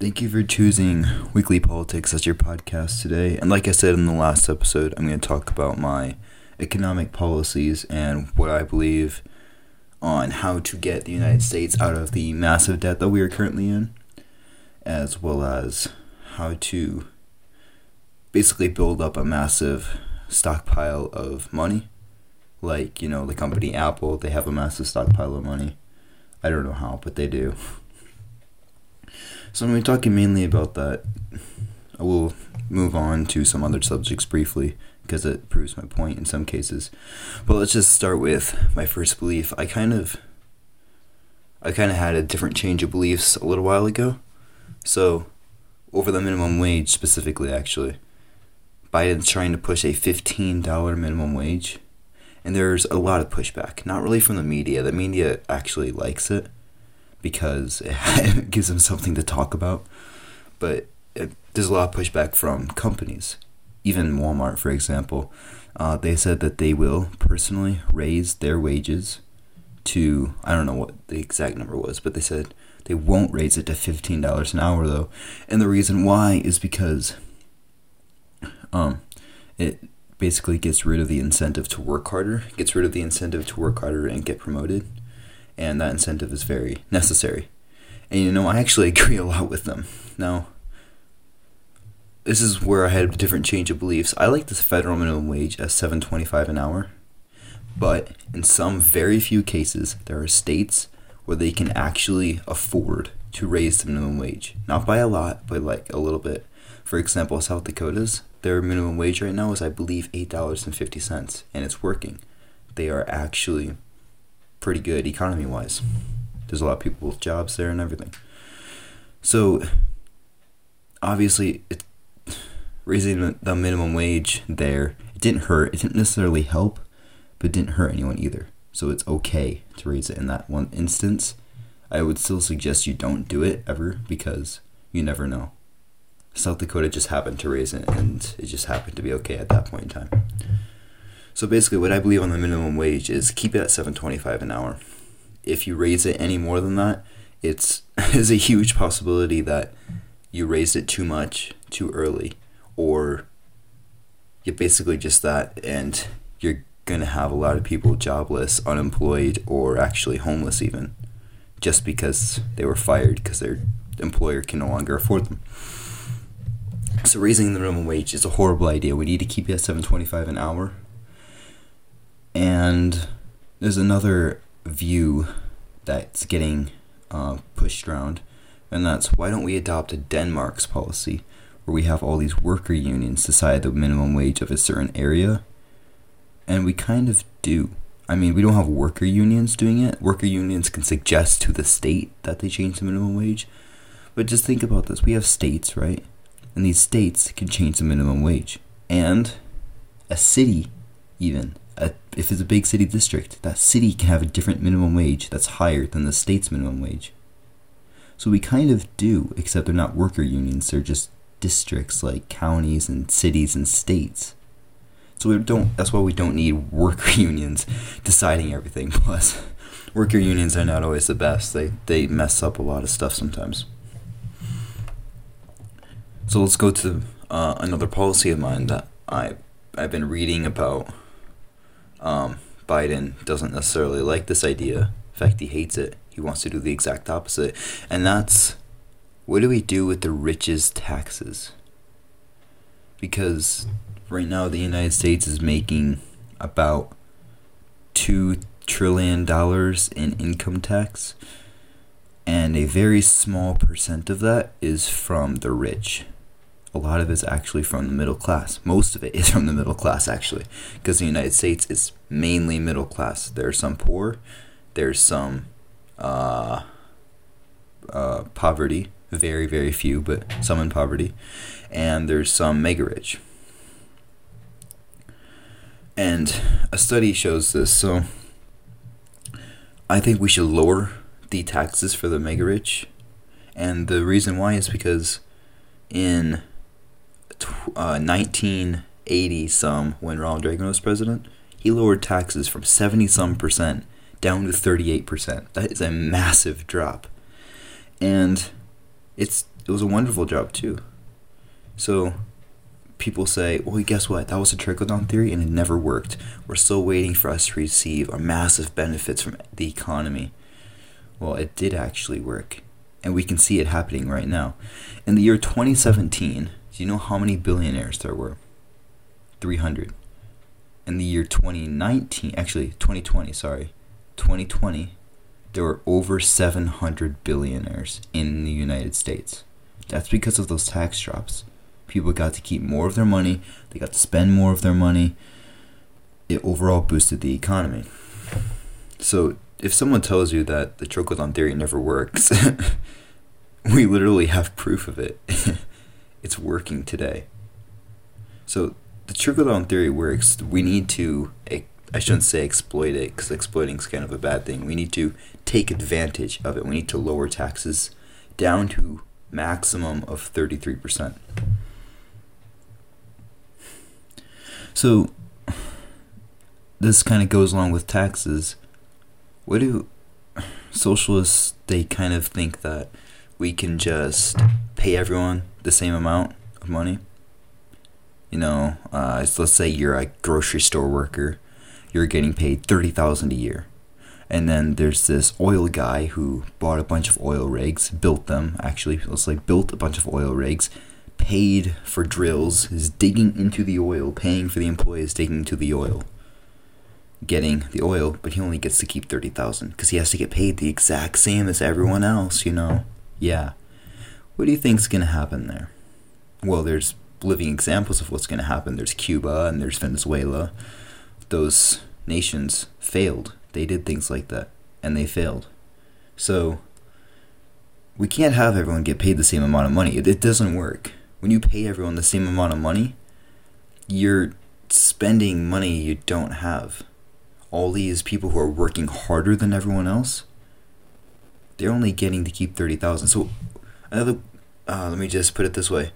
Thank you for choosing Weekly Politics as your podcast today. And like I said in the last episode, I'm going to talk about my economic policies and what I believe on how to get the United States out of the massive debt that we are currently in, as well as how to basically build up a massive stockpile of money. Like, you know, the company Apple, they have a massive stockpile of money. I don't know how, but they do. So I'm going to be talking mainly about that. I will move on to some other subjects briefly because it proves my point in some cases. But let's just start with my first belief. I kind of had a different change of beliefs a little while ago. So over the minimum wage specifically, actually. Biden's trying to push a $15 minimum wage. And there's a lot of pushback. Not really from the media. The media actually likes it, because it gives them something to talk about. But there's a lot of pushback from companies. Even Walmart, for example. They said that they will personally raise their wages to, I don't know what the exact number was, but they said they won't raise it to $15 an hour, though. And the reason why is because it basically gets rid of the incentive to work harder. Gets rid of the incentive to work harder and get promoted. And that incentive is very necessary. And, you know, I actually agree a lot with them. Now, this is where I had a different change of beliefs. I like this federal minimum wage as $7.25 an hour. But in some very few cases, there are states where they can actually afford to raise the minimum wage. Not by a lot, but like a little bit. For example, South Dakota's, their minimum wage right now is, I believe, $8.50. And it's working. They are actually pretty good economy-wise. There's a lot of people with jobs there and everything. So, obviously, raising the minimum wage there, it didn't hurt. It didn't necessarily help, but it didn't hurt anyone either. So it's okay to raise it in that one instance. I would still suggest you don't do it ever, because you never know. South Dakota just happened to raise it, and it just happened to be okay at that point in time. So basically what I believe on the minimum wage is keep it at $7.25 an hour. If you raise it any more than that, it's a huge possibility that you raised it too much, too early, or you're basically just that, and you're going to have a lot of people jobless, unemployed, or actually homeless even, just because they were fired because their employer can no longer afford them. So raising the minimum wage is a horrible idea. We need to keep it at $7.25 an hour. And there's another view that's getting pushed around, and that's, why don't we adopt a Denmark's policy where we have all these worker unions decide the minimum wage of a certain area? And we kind of do. I mean, we don't have worker unions doing it. Worker unions can suggest to the state that they change the minimum wage. But just think about this. We have states, right? And these states can change the minimum wage. And a city, even. If it's a big city district, that city can have a different minimum wage that's higher than the state's minimum wage. So we kind of do, except they're not worker unions, they're just districts like counties and cities and states. So that's why we don't need worker unions deciding everything. Plus, worker unions are not always the best. They mess up a lot of stuff sometimes. So let's go to another policy of mine that I've been reading about. Biden doesn't necessarily like this idea. In fact, he hates it. He wants to do the exact opposite. And that's, what do we do with the rich's taxes? Because right now the United States is making about $2 trillion in income tax. And a very small percent of that is from the rich. A lot of it is actually from the middle class. Most of it is from the middle class, actually, because the United States is mainly middle class. There are some poor, there's some poverty, very, very few, but some in poverty, and there's some mega rich. And a study shows this, so I think we should lower the taxes for the mega rich, and the reason why is because in 1980-some, when Ronald Reagan was president, he lowered taxes from 70-some percent down to 38%. That is a massive drop. And it was a wonderful job too. So people say, well, guess what? That was a trickle-down theory and it never worked. We're still waiting for us to receive our massive benefits from the economy. Well, it did actually work. And we can see it happening right now. In the year 2017, do you know how many billionaires there were? 300. In the year 2020, there were over 700 billionaires in the United States. That's because of those tax drops. People got to keep more of their money. They got to spend more of their money. It overall boosted the economy. So if someone tells you that the trickle-down theory never works, we literally have proof of it. It's working today. So the trickle-down theory works. We need to, I shouldn't say exploit it, because exploiting is kind of a bad thing. We need to take advantage of it. We need to lower taxes down to maximum of 33%. So this kind of goes along with taxes. What do socialists, they kind of think that we can just pay everyone the same amount of money? You know, let's say you're a grocery store worker. You're getting paid $30,000 a year. And then there's this oil guy who bought a bunch of oil rigs, built a bunch of oil rigs, paid for drills, is digging into the oil, paying for the employees digging into the oil, getting the oil, but he only gets to keep $30,000 because he has to get paid the exact same as everyone else, you know. Yeah. What do you think's going to happen there? Well, there's living examples of what's going to happen. There's Cuba and there's Venezuela. Those nations failed. They did things like that, and they failed. So we can't have everyone get paid the same amount of money. It doesn't work. When you pay everyone the same amount of money, you're spending money you don't have. All these people who are working harder than everyone else, they're only getting to keep $30,000. So let me just put it this way.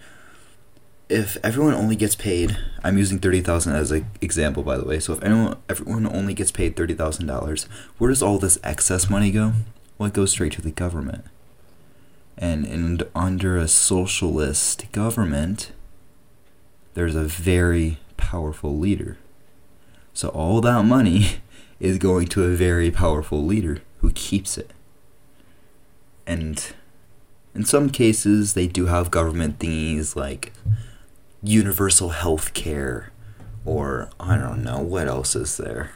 If everyone only gets paid, I'm using $30,000 as an example, by the way. So if everyone only gets paid $30,000, where does all this excess money go? Well, it goes straight to the government. And under a socialist government, there's a very powerful leader. So all that money is going to a very powerful leader who keeps it. And in some cases, they do have government thingies like universal health care, or I don't know, what else is there?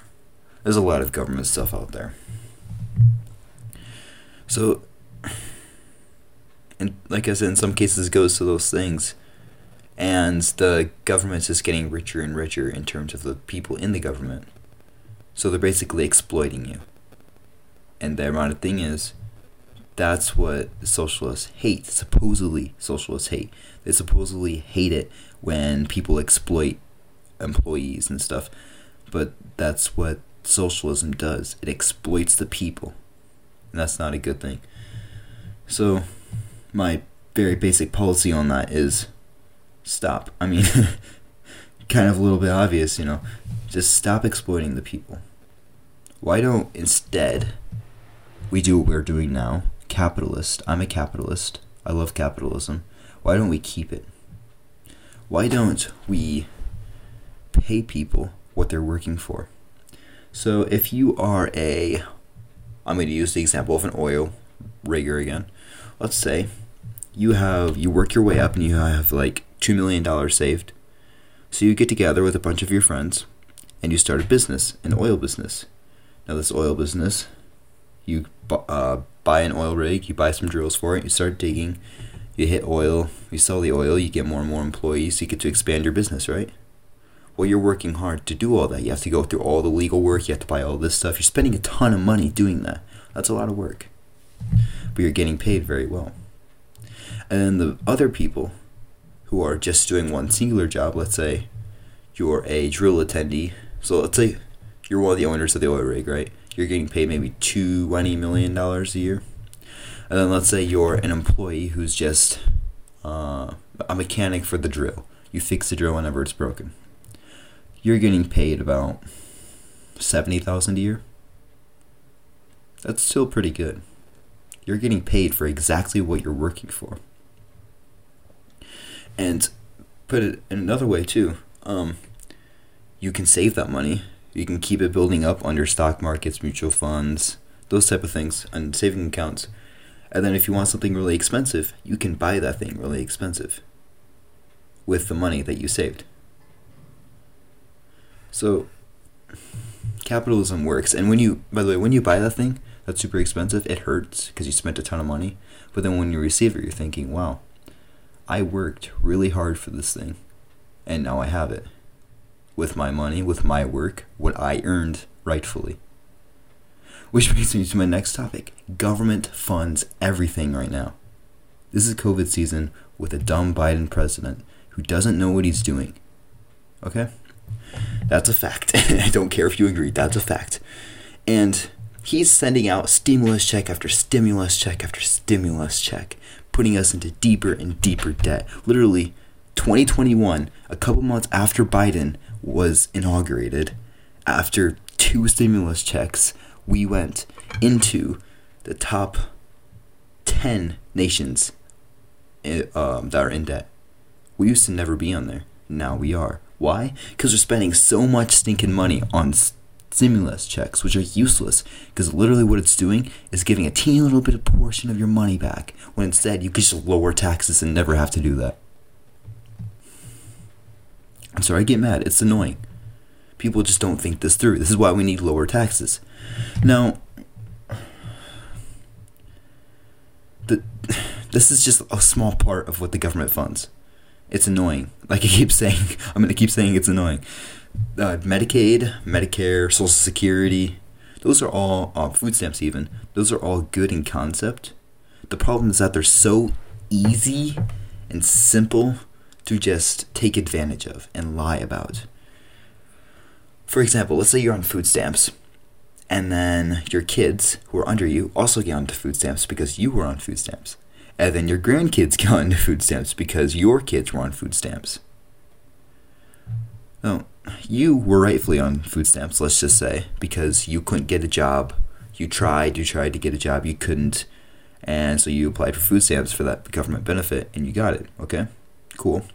There's a lot of government stuff out there. So, and like I said, in some cases it goes to those things, and the government's just getting richer and richer in terms of the people in the government. So they're basically exploiting you. And the ironic thing is, that's what socialists hate, supposedly socialists hate. They supposedly hate it when people exploit employees and stuff. But that's what socialism does. It exploits the people. And that's not a good thing. So my very basic policy on that is stop. I mean, kind of a little bit obvious, you know. Just stop exploiting the people. Why don't instead we do what we're doing now? Capitalist. I'm a capitalist. I love capitalism. Why don't we keep it? Why don't we pay people what they're working for? So if you are I'm going to use the example of an oil rigger again. Let's say you work your way up and you have like $2 million saved. So you get together with a bunch of your friends and you start a business, an oil business. Now this oil business, you buy an oil rig, you buy some drills for it, you start digging, you hit oil, you sell the oil, you get more and more employees, you get to expand your business, right? Well, you're working hard to do all that. You have to go through all the legal work, you have to buy all this stuff. You're spending a ton of money doing that. That's a lot of work. But you're getting paid very well. And then the other people who are just doing one singular job, let's say you're a drill attendee. So let's say you're one of the owners of the oil rig, right? You're getting paid maybe $20 million a year. And then let's say you're an employee who's just a mechanic for the drill. You fix the drill whenever it's broken. You're getting paid about $70,000 a year. That's still pretty good. You're getting paid for exactly what you're working for. And put it in another way too, you can save that money. You can keep it building up under stock markets, mutual funds, those type of things, and saving accounts. And then if you want something really expensive, you can buy that thing really expensive with the money that you saved. So capitalism works. And when you buy that thing that's super expensive, it hurts because you spent a ton of money. But then when you receive it, you're thinking, wow, I worked really hard for this thing, and now I have it. With my money, with my work, what I earned rightfully. Which brings me to my next topic. Government funds everything right now. This is COVID season with a dumb Biden president who doesn't know what he's doing. Okay? That's a fact. I don't care if you agree. That's a fact. And he's sending out stimulus check after stimulus check after stimulus check, putting us into deeper and deeper debt. Literally, 2021, a couple months after Biden was inaugurated, after 2 stimulus checks, we went into the top 10 nations that are in debt. We used to never be on there. Now we are. Why? Because we're spending so much stinking money on stimulus checks, which are useless. Because literally what it's doing is giving a teeny little bit of portion of your money back, when instead you could just lower taxes and never have to do that. I'm sorry, I get mad. It's annoying. People just don't think this through. This is why we need lower taxes. Now, this is just a small part of what the government funds. It's annoying. Like I keep saying, I'm going to keep saying it's annoying. Medicaid, Medicare, Social Security, those are all, food stamps even, those are all good in concept. The problem is that they're so easy and simple to just take advantage of and lie about. For example, let's say you're on food stamps, and then your kids who are under you also get onto food stamps because you were on food stamps. And then your grandkids get onto food stamps because your kids were on food stamps. No, you were rightfully on food stamps, let's just say, because you couldn't get a job. You tried to get a job, you couldn't. And so you applied for food stamps for that government benefit, and you got it, okay? Cool.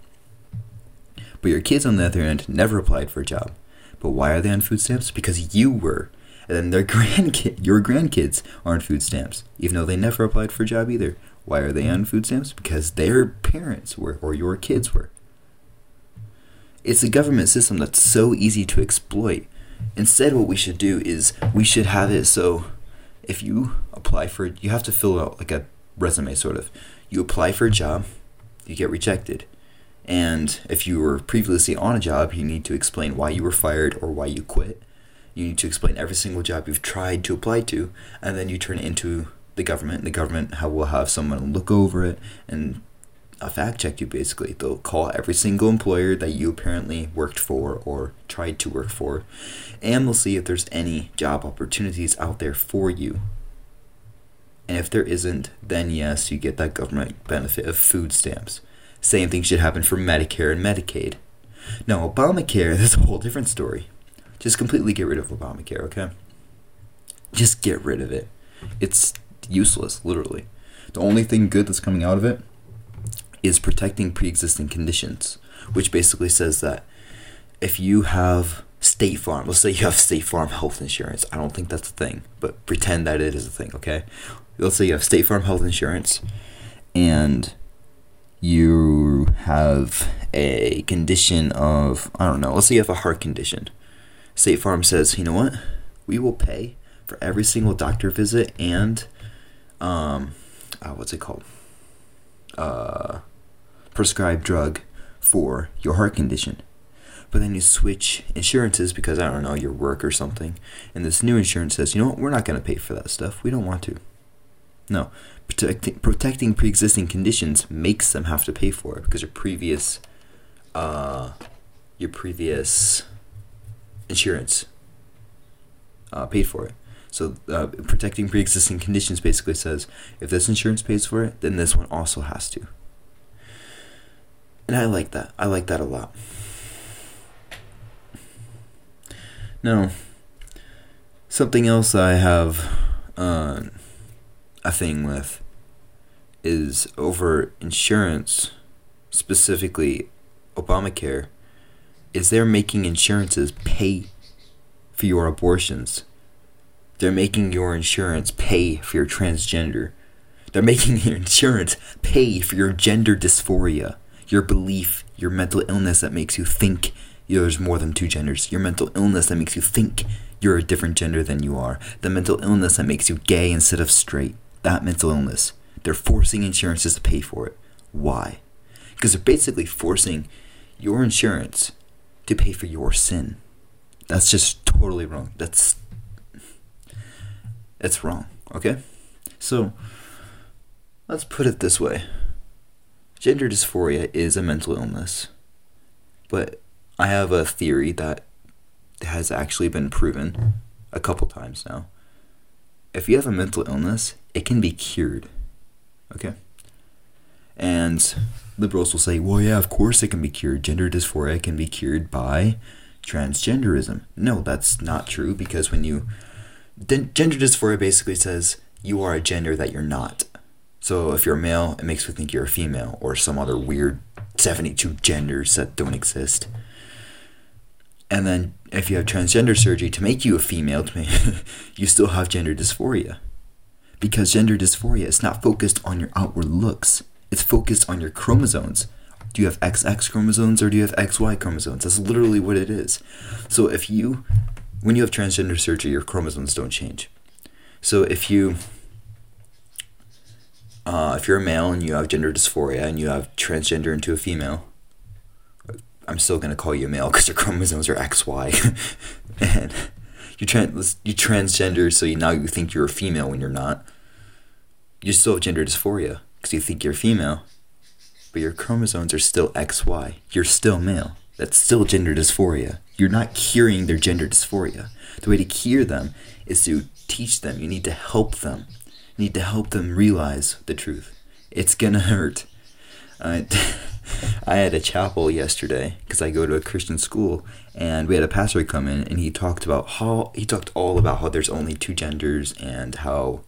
But your kids on the other end never applied for a job. But why are they on food stamps? Because you were. And then your grandkids are on food stamps, even though they never applied for a job either. Why are they on food stamps? Because their parents were, or your kids were. It's a government system that's so easy to exploit. Instead, what we should do is we should have it so if you apply for, you have to fill out like a resume sort of. You apply for a job, you get rejected. And if you were previously on a job, you need to explain why you were fired or why you quit. You need to explain every single job you've tried to apply to, and then you turn it into the government. The government will have someone look over it and fact check you basically. They'll call every single employer that you apparently worked for or tried to work for, and they'll see if there's any job opportunities out there for you. And if there isn't, then yes, you get that government benefit of food stamps. Same thing should happen for Medicare and Medicaid. Now, Obamacare, that's a whole different story. Just completely get rid of Obamacare, okay? Just get rid of it. It's useless, literally. The only thing good that's coming out of it is protecting pre-existing conditions, which basically says that if you have State Farm, let's say you have State Farm health insurance. I don't think that's a thing, but pretend that it is a thing, okay? Let's say you have State Farm health insurance, and you have a condition of, I don't know, let's say you have a heart condition. State Farm says, you know what, we will pay for every single doctor visit and, what's it called, prescribed drug for your heart condition. But then you switch insurances because, I don't know, your work or something, and this new insurance says, you know what, we're not going to pay for that stuff, we don't want to. No, protecting pre-existing conditions makes them have to pay for it because your previous insurance paid for it. So protecting pre-existing conditions basically says if this insurance pays for it, then this one also has to. And I like that. I like that a lot. Now, something else I have a thing with is over insurance specifically Obamacare, is they're making insurances pay for your abortions. They're making your insurance pay for your transgender. They're making your insurance pay for your gender dysphoria, your belief, your mental illness that makes you think there's more than two genders, your mental illness that makes you think you're a different gender than you are, the mental illness that makes you gay instead of straight, that mental illness. They're forcing insurances to pay for it. Why? Because they're basically forcing your insurance to pay for your sin. That's just totally wrong. That's wrong, okay? So, let's put it this way. Gender dysphoria is a mental illness, but I have a theory that has actually been proven a couple times now. If you have a mental illness, it can be cured, okay? And liberals will say, well, yeah, of course it can be cured. Gender dysphoria can be cured by transgenderism. No, that's not true, because when you... Gender dysphoria basically says you are a gender that you're not. So if you're a male, it makes you think you're a female, or some other weird 72 genders that don't exist. And then if you have transgender surgery to make you a female, you still have gender dysphoria. Because gender dysphoria is not focused on your outward looks. It's focused on your chromosomes. Do you have XX chromosomes or do you have XY chromosomes? That's literally what it is. So if you... When you have transgender surgery, your chromosomes don't change. So if you're a male and you have gender dysphoria and you have transgender into a female, I'm still going to call you a male because your chromosomes are XY. And you transgender, so now you think you're a female when you're not. You still have gender dysphoria because you think you're female, but your chromosomes are still XY. You're still male. That's still gender dysphoria. You're not curing their gender dysphoria. The way to cure them is to teach them. You need to help them. You need to help them realize the truth. It's gonna hurt. I had a chapel yesterday because I go to a Christian school, and we had a pastor come in, and he talked all about how there's only two genders and how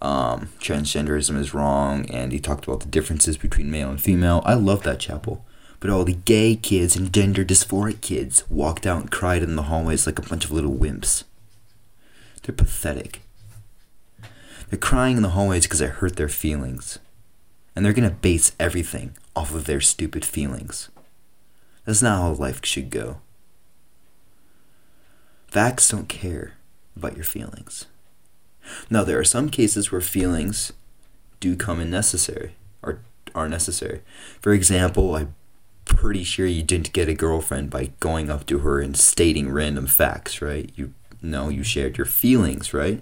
transgenderism is wrong, and he talked about the differences between male and female. I love that chapel. But all the gay kids and gender dysphoric kids walked out and cried in the hallways like a bunch of little wimps. They're pathetic. They're crying in the hallways because it hurt their feelings. And they're going to base everything off of their stupid feelings. That's not how life should go. Facts don't care about your feelings. Now, there are some cases where feelings do come in necessary, or are necessary. For example, I'm pretty sure you didn't get a girlfriend by going up to her and stating random facts, right? You shared your feelings, right?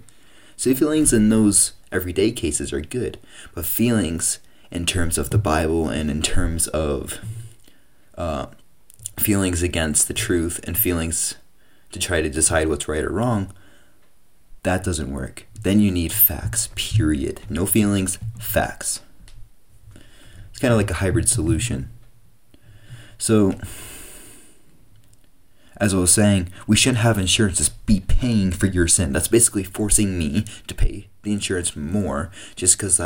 So feelings in those everyday cases are good, but feelings in terms of the Bible and in terms of feelings against the truth and feelings to try to decide what's right or wrong, that doesn't work. Then you need facts, period. No feelings, facts. It's kind of like a hybrid solution. So, as I was saying, we shouldn't have insurances be paying for your sin. That's basically forcing me to pay the insurance more just because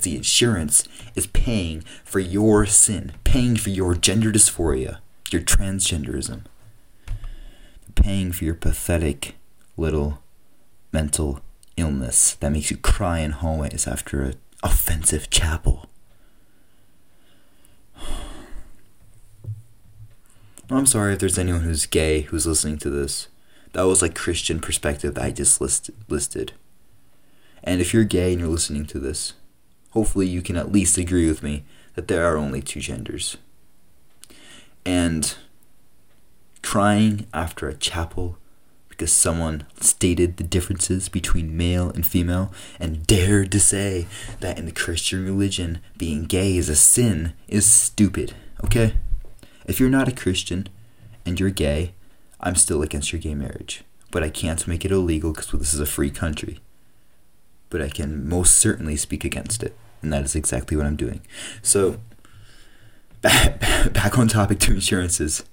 the insurance is paying for your sin, paying for your gender dysphoria, your transgenderism, paying for your pathetic little mental illness that makes you cry in hallways after an offensive chapel. I'm sorry if there's anyone who's gay who's listening to this. That was like Christian perspective that I just listed. And if you're gay and you're listening to this, hopefully you can at least agree with me that there are only two genders. And crying after a chapel because someone stated the differences between male and female and dared to say that in the Christian religion being gay is a sin is stupid, okay? If you're not a Christian and you're gay, I'm still against your gay marriage. But I can't make it illegal because this is a free country. But I can most certainly speak against it. And that is exactly what I'm doing. So, back on topic to insurances.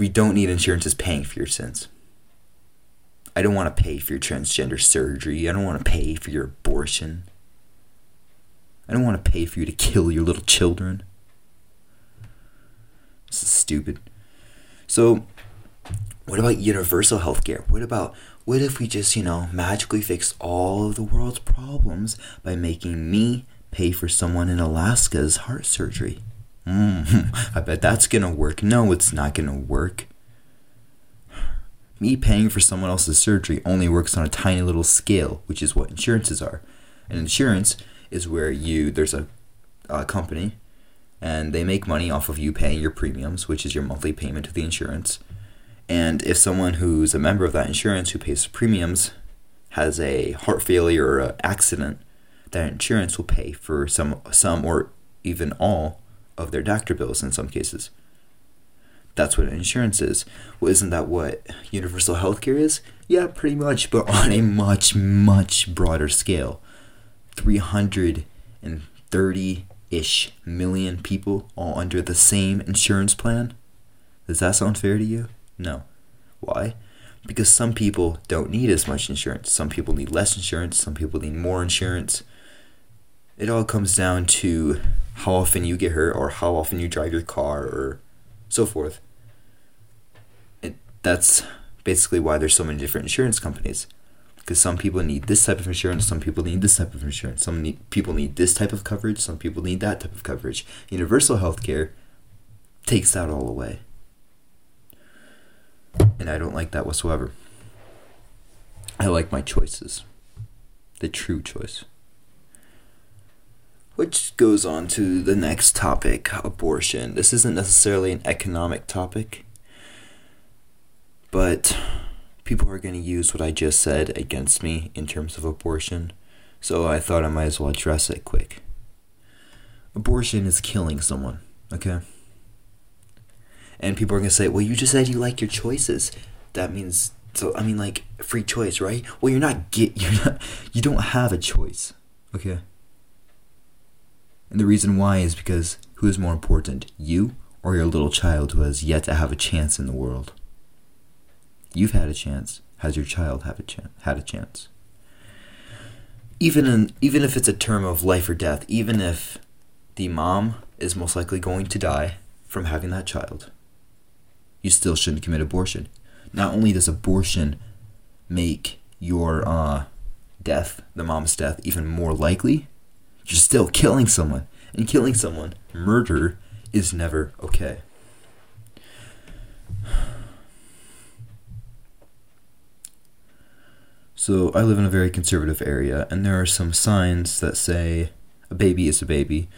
We don't need insurances paying for your sins. I don't want to pay for your transgender surgery. I don't want to pay for your abortion. I don't want to pay for you to kill your little children. stupid. So what about universal healthcare? What if we just, magically fix all of the world's problems by making me pay for someone in Alaska's heart surgery? I bet that's going to work. No, it's not going to work. Me paying for someone else's surgery only works on a tiny little scale, which is what insurances are. And insurance is where there's a company, and they make money off of you paying your premiums, which is your monthly payment to the insurance. And if someone who's a member of that insurance who pays premiums has a heart failure or an accident, that insurance will pay for some or even all of their doctor bills in some cases. That's what insurance is. Well, isn't that what universal healthcare is? Yeah, pretty much, but on a much, much broader scale. 330-ish million people all under the same insurance plan? Does that sound fair to you? No. Why? Because some people don't need as much insurance. Some people need less insurance. Some people need more insurance. It all comes down to how often you get hurt or how often you drive your car or so forth. That's basically why there's so many different insurance companies. Because some people need this type of insurance, some people need this type of insurance, people need this type of coverage, some people need that type of coverage. Universal healthcare takes that all away. And I don't like that whatsoever. I like my choices. The true choice. Which goes on to the next topic, abortion. This isn't necessarily an economic topic, but people are going to use what I just said against me in terms of abortion, so I thought I might as well address it quick. Abortion is killing someone, okay? And people are going to say, well, you just said you like your choices. That means, free choice, right? Well, you don't have a choice, okay? And the reason why is because who is more important, you or your little child who has yet to have a chance in the world? You've had a chance. Has your child had a chance? Even if it's a term of life or death, even if the mom is most likely going to die from having that child, you still shouldn't commit abortion. Not only does abortion make your death, the mom's death, even more likely, you're still killing someone. And killing someone, murder, is never okay. So I live in a very conservative area, and there are some signs that say a baby is a baby,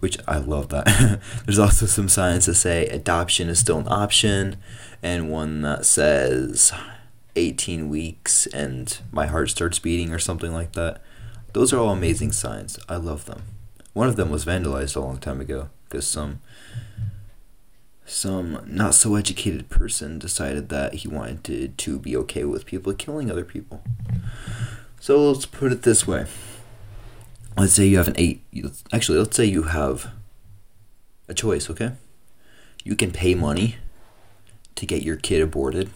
which I love that. There's also some signs that say adoption is still an option, and one that says 18 weeks and my heart starts beating or something like that. Those are all amazing signs. I love them. One of them was vandalized a long time ago because some not so educated person decided that he wanted to be okay with people killing other people. So let's put it this way. Let's say you have let's say you have a choice, okay? You can pay money to get your kid aborted,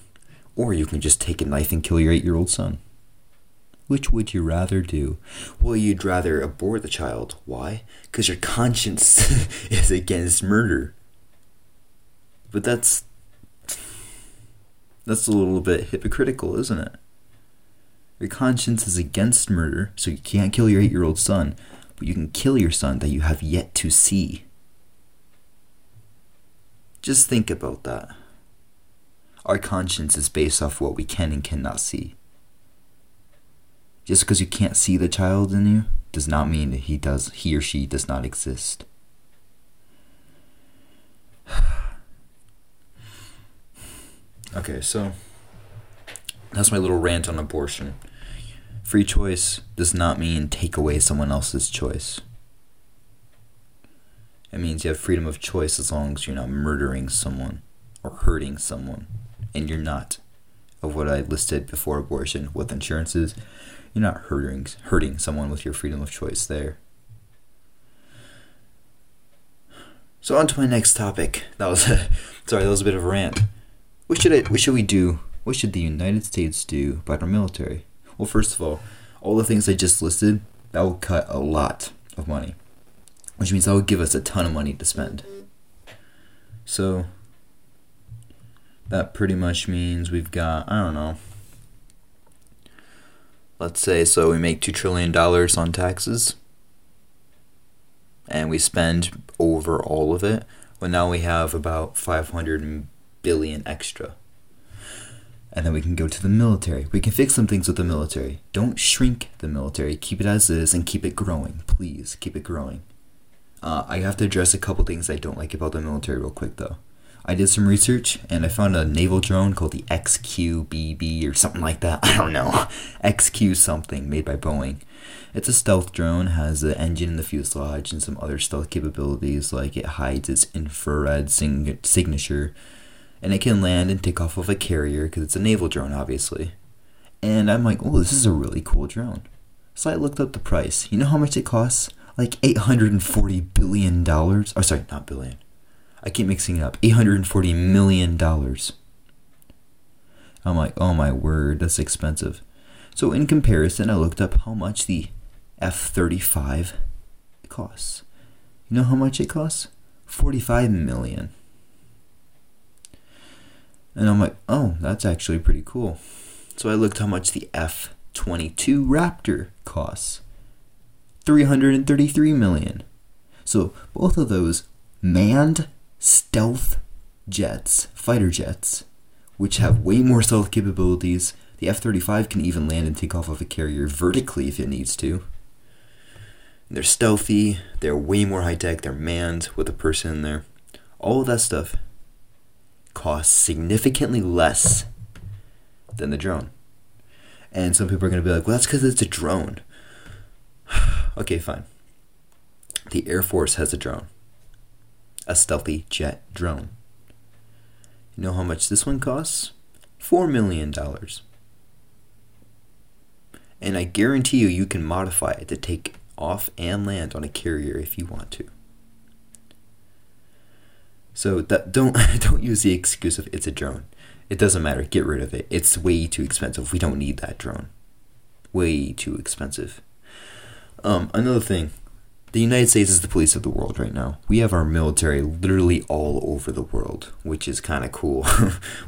or you can just take a knife and kill your 8-year-old son. Which would you rather do? Well, you'd rather abort the child. Why? Because your conscience is against murder. But that's a little bit hypocritical, isn't it? Your conscience is against murder, so you can't kill your 8-year-old son, but you can kill your son that you have yet to see. Just think about that. Our conscience is based off what we can and cannot see. Just because you can't see the child in you does not mean that he or she does not exist. Okay, so that's my little rant on abortion. Free choice does not mean take away someone else's choice. It means you have freedom of choice as long as you're not murdering someone or hurting someone. And you're not. Of what I listed before abortion with insurances, you're not hurting someone with your freedom of choice there. So on to my next topic. That was a bit of a rant. What should the United States do about our military? Well, first of all the things I just listed, that will cut a lot of money, which means that will give us a ton of money to spend. So that pretty much means we've got, I don't know, let's say so we make $2 trillion on taxes, and we spend over all of it. Well, now we have about 500 billion extra. And then we can go to the military. We can fix some things with the military. Don't shrink the military. Keep it as is and keep it growing. Please, keep it growing. I have to address a couple things I don't like about the military real quick, though. I did some research, and I found a naval drone called the XQBB or something like that. I don't know. XQ something, made by Boeing. It's a stealth drone, has an engine in the fuselage and some other stealth capabilities, like it hides its infrared signature, and it can land and take off of a carrier because it's a naval drone, obviously. And I'm like, oh, this is a really cool drone. So I looked up the price. You know how much it costs? Like $840 billion. Oh, sorry, not billion. I keep mixing it up. $840 million. I'm like, oh my word, that's expensive. So in comparison, I looked up how much the F-35 costs. You know how much it costs? $45 million. And I'm like, oh, that's actually pretty cool. So I looked how much the F-22 Raptor costs. $333 million. So both of those manned stealth jets, fighter jets, which have way more stealth capabilities. The F-35 can even land and take off of a carrier vertically if it needs to. They're stealthy. They're way more high-tech. They're manned with a person in there. All of that stuff costs significantly less than the drone. And some people are going to be like, well, that's because it's a drone. Okay, fine. The Air Force has a drone. A stealthy jet drone. You know how much this one costs? $4 million. And I guarantee you, you can modify it to take off and land on a carrier if you want to. So that, don't use the excuse of it's a drone. It doesn't matter. Get rid of it. It's way too expensive. We don't need that drone. Way too expensive. Another thing. The United States is the police of the world right now. We have our military literally all over the world, which is kind of cool.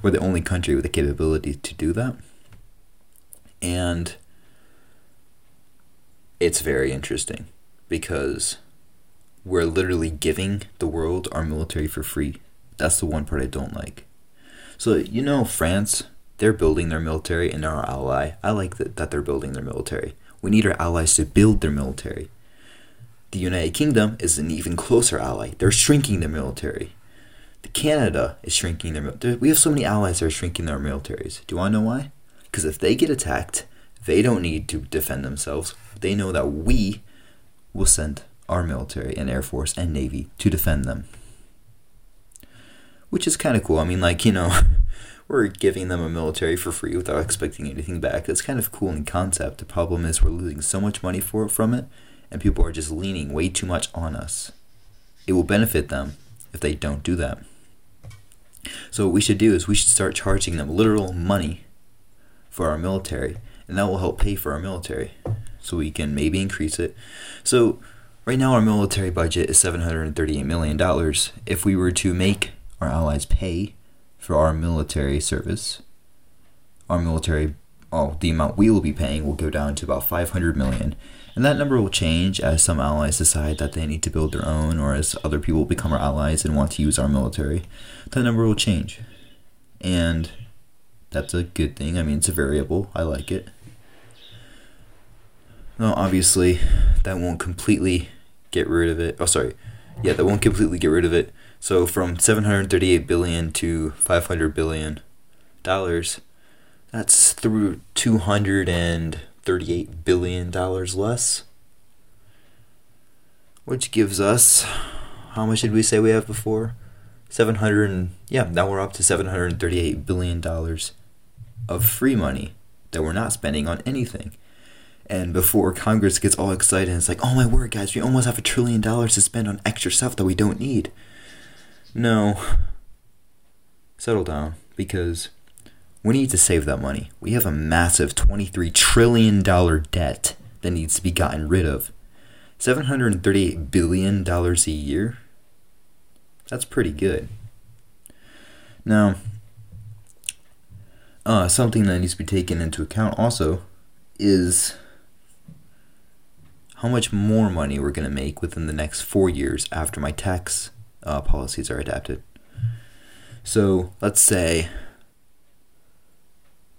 We're the only country with the capability to do that. And it's very interesting because we're literally giving the world our military for free. That's the one part I don't like. So, you know, France, they're building their military and they're our ally. I like that they're building their military. We need our allies to build their military. The United Kingdom is an even closer ally. They're shrinking their military. Canada is shrinking their military. We have so many allies that are shrinking their militaries. Do you want to know why? Because if they get attacked, they don't need to defend themselves. They know that we will send our military and Air Force and Navy to defend them. Which is kind of cool. I mean, like, you know, we're giving them a military for free without expecting anything back. That's kind of cool in concept. The problem is we're losing so much money from it, and people are just leaning way too much on us. It will benefit them if they don't do that. So what we should do is we should start charging them literal money for our military, and that will help pay for our military so we can maybe increase it. So right now our military budget is $738 million. If we were to make our allies pay for our military service, our military, the amount we will be paying will go down to about $500 million. And that number will change as some allies decide that they need to build their own, or as other people become our allies and want to use our military. That number will change. And that's a good thing. I mean, it's a variable. I like it. Now, obviously, that won't completely get rid of it. Oh, sorry. Yeah, that won't completely get rid of it. So from $738 billion to $500 billion, that's through $238 billion less. Which gives us, how much did we say we have before? Now we're up to $738 billion of free money that we're not spending on anything. And before Congress gets all excited, it's like, oh my word, guys, we almost have $1 trillion to spend on extra stuff that we don't need. No. Settle down, because we need to save that money. We have a massive $23 trillion debt that needs to be gotten rid of. $738 billion a year? That's pretty good. Now, Something that needs to be taken into account also is how much more money we're going to make within the next 4 years after my tax policies are adapted. So let's say,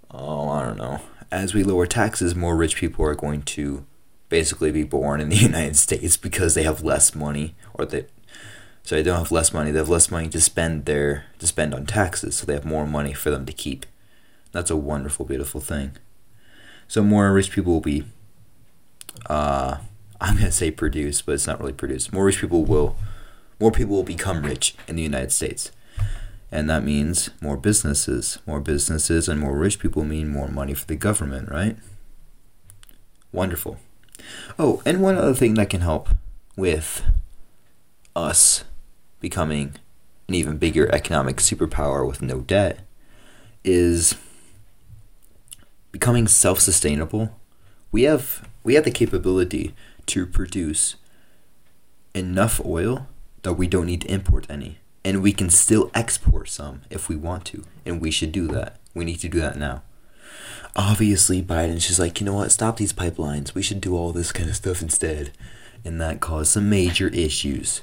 I don't know, as we lower taxes, more rich people are going to basically be born in the United States because they have less money, or they don't have less money. They have less money to spend on taxes, so they have more money for them to keep. That's a wonderful, beautiful thing. So more rich people will be, I'm gonna say produced, but it's not really produced. More people will become rich in the United States, and that means more businesses. More businesses and more rich people mean more money for the government, right? Wonderful. Oh, and one other thing that can help with us becoming an even bigger economic superpower with no debt is becoming self-sustainable. We have the capability to produce enough oil that we don't need to import any, and we can still export some if we want to, and we should do that. We need to do that now. Obviously, Biden's just like, you know what, stop these pipelines. We should do all this kind of stuff instead. And that caused some major issues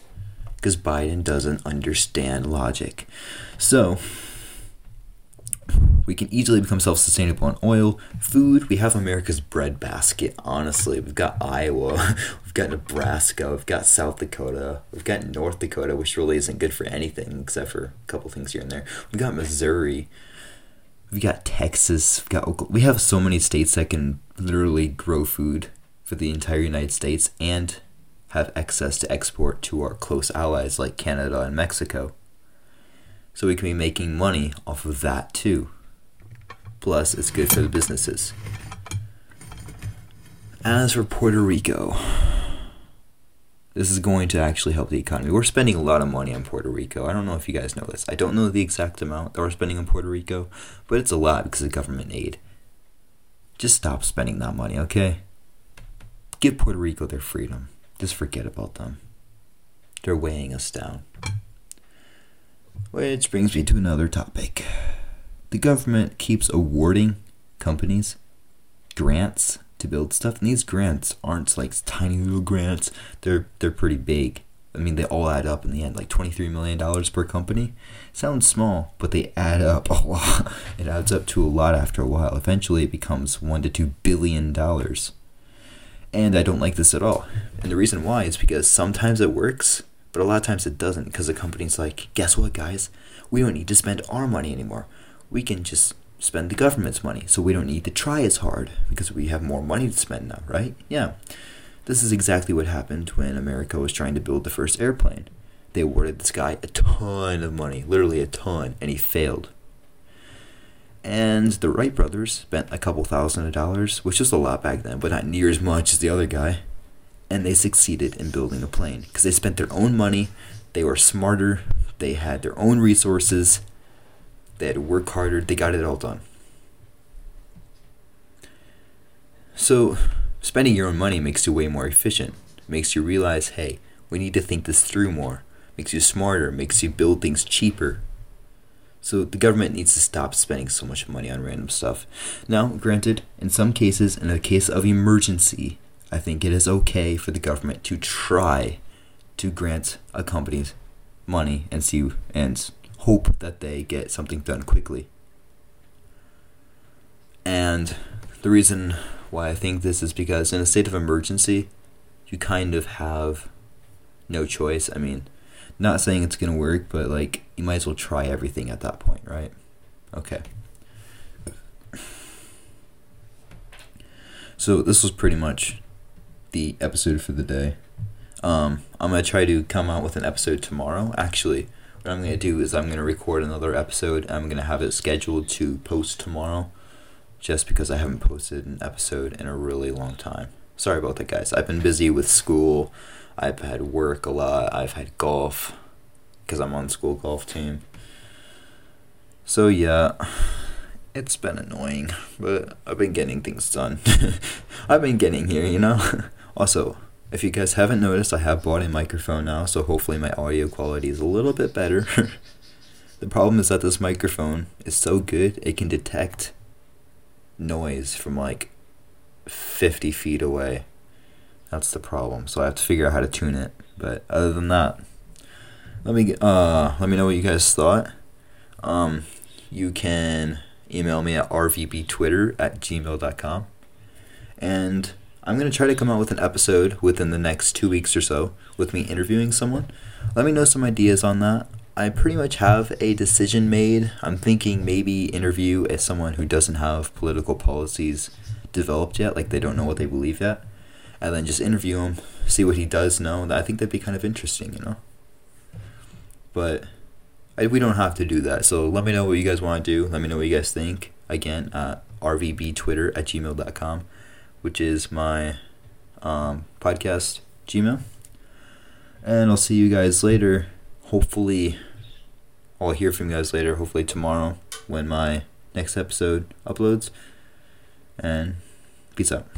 because Biden doesn't understand logic. So we can easily become self-sustainable on oil, food. We have America's breadbasket, honestly. We've got Iowa, we've got Nebraska, we've got South Dakota, we've got North Dakota, which really isn't good for anything except for a couple things here and there. We've got Missouri, we've got Texas, we've got Oklahoma. We have so many states that can literally grow food for the entire United States and have access to export to our close allies like Canada and Mexico. So we can be making money off of that too. Plus, it's good for the businesses. As for Puerto Rico, this is going to actually help the economy. We're spending a lot of money on Puerto Rico. I don't know if you guys know this. I don't know the exact amount that we're spending on Puerto Rico, but it's a lot because of government aid. Just stop spending that money, okay? Give Puerto Rico their freedom. Just forget about them. They're weighing us down. Which brings me to another topic. The government keeps awarding companies grants to build stuff, and these grants aren't like tiny little grants. They're pretty big. I mean, they all add up in the end, like $23 million per company. Sounds small, but they add up a lot. It adds up to a lot after a while. Eventually, it becomes $1 to $2 billion. And I don't like this at all. And the reason why is because sometimes it works, but a lot of times it doesn't, because the company's like, guess what, guys? We don't need to spend our money anymore. We can just spend the government's money, so we don't need to try as hard because we have more money to spend now, right? Yeah. This is exactly what happened when America was trying to build the first airplane. They awarded this guy a ton of money, literally a ton, and he failed. And the Wright brothers spent a couple $1,000s, which was a lot back then, but not near as much as the other guy. And they succeeded in building a plane because they spent their own money, they were smarter, they had their own resources, they had to work harder, they got it all done. So spending your own money makes you way more efficient, makes you realize, hey, we need to think this through more, makes you smarter, makes you build things cheaper. So the government needs to stop spending so much money on random stuff. Now, granted, in some cases, in a case of emergency, I think it is okay for the government to try to grant a company money and hope that they get something done quickly. And the reason why I think this is because in a state of emergency, you kind of have no choice. I mean, not saying it's going to work, but like you might as well try everything at that point, right? Okay. So this was pretty much the episode for the day. I'm going to try to come out with an episode tomorrow. Actually, what I'm going to do is I'm going to record another episode. And I'm going to have it scheduled to post tomorrow just because I haven't posted an episode in a really long time. Sorry about that, guys. I've been busy with school. I've had work a lot. I've had golf because I'm on the school golf team. So, yeah, it's been annoying, but I've been getting things done. I've been getting here, you know? Also, if you guys haven't noticed, I have bought a microphone now, so hopefully my audio quality is a little bit better. The problem is that this microphone is so good, it can detect noise from like 50 feet away. That's the problem. So I have to figure out how to tune it. But other than that, let me know what you guys thought. You can email me at rvbtwitter@gmail.com. And I'm going to try to come out with an episode within the next 2 weeks or so with me interviewing someone. Let me know some ideas on that. I pretty much have a decision made. I'm thinking maybe interview as someone who doesn't have political policies developed yet, like they don't know what they believe yet, and then just interview him, see what he does know. I think that'd be kind of interesting, you know? But we don't have to do that, so let me know what you guys want to do. Let me know what you guys think. Again, rvbtwitter@gmail.com, which is my podcast Gmail. And I'll see you guys later. Hopefully, I'll hear from you guys later, hopefully tomorrow when my next episode uploads. And peace out.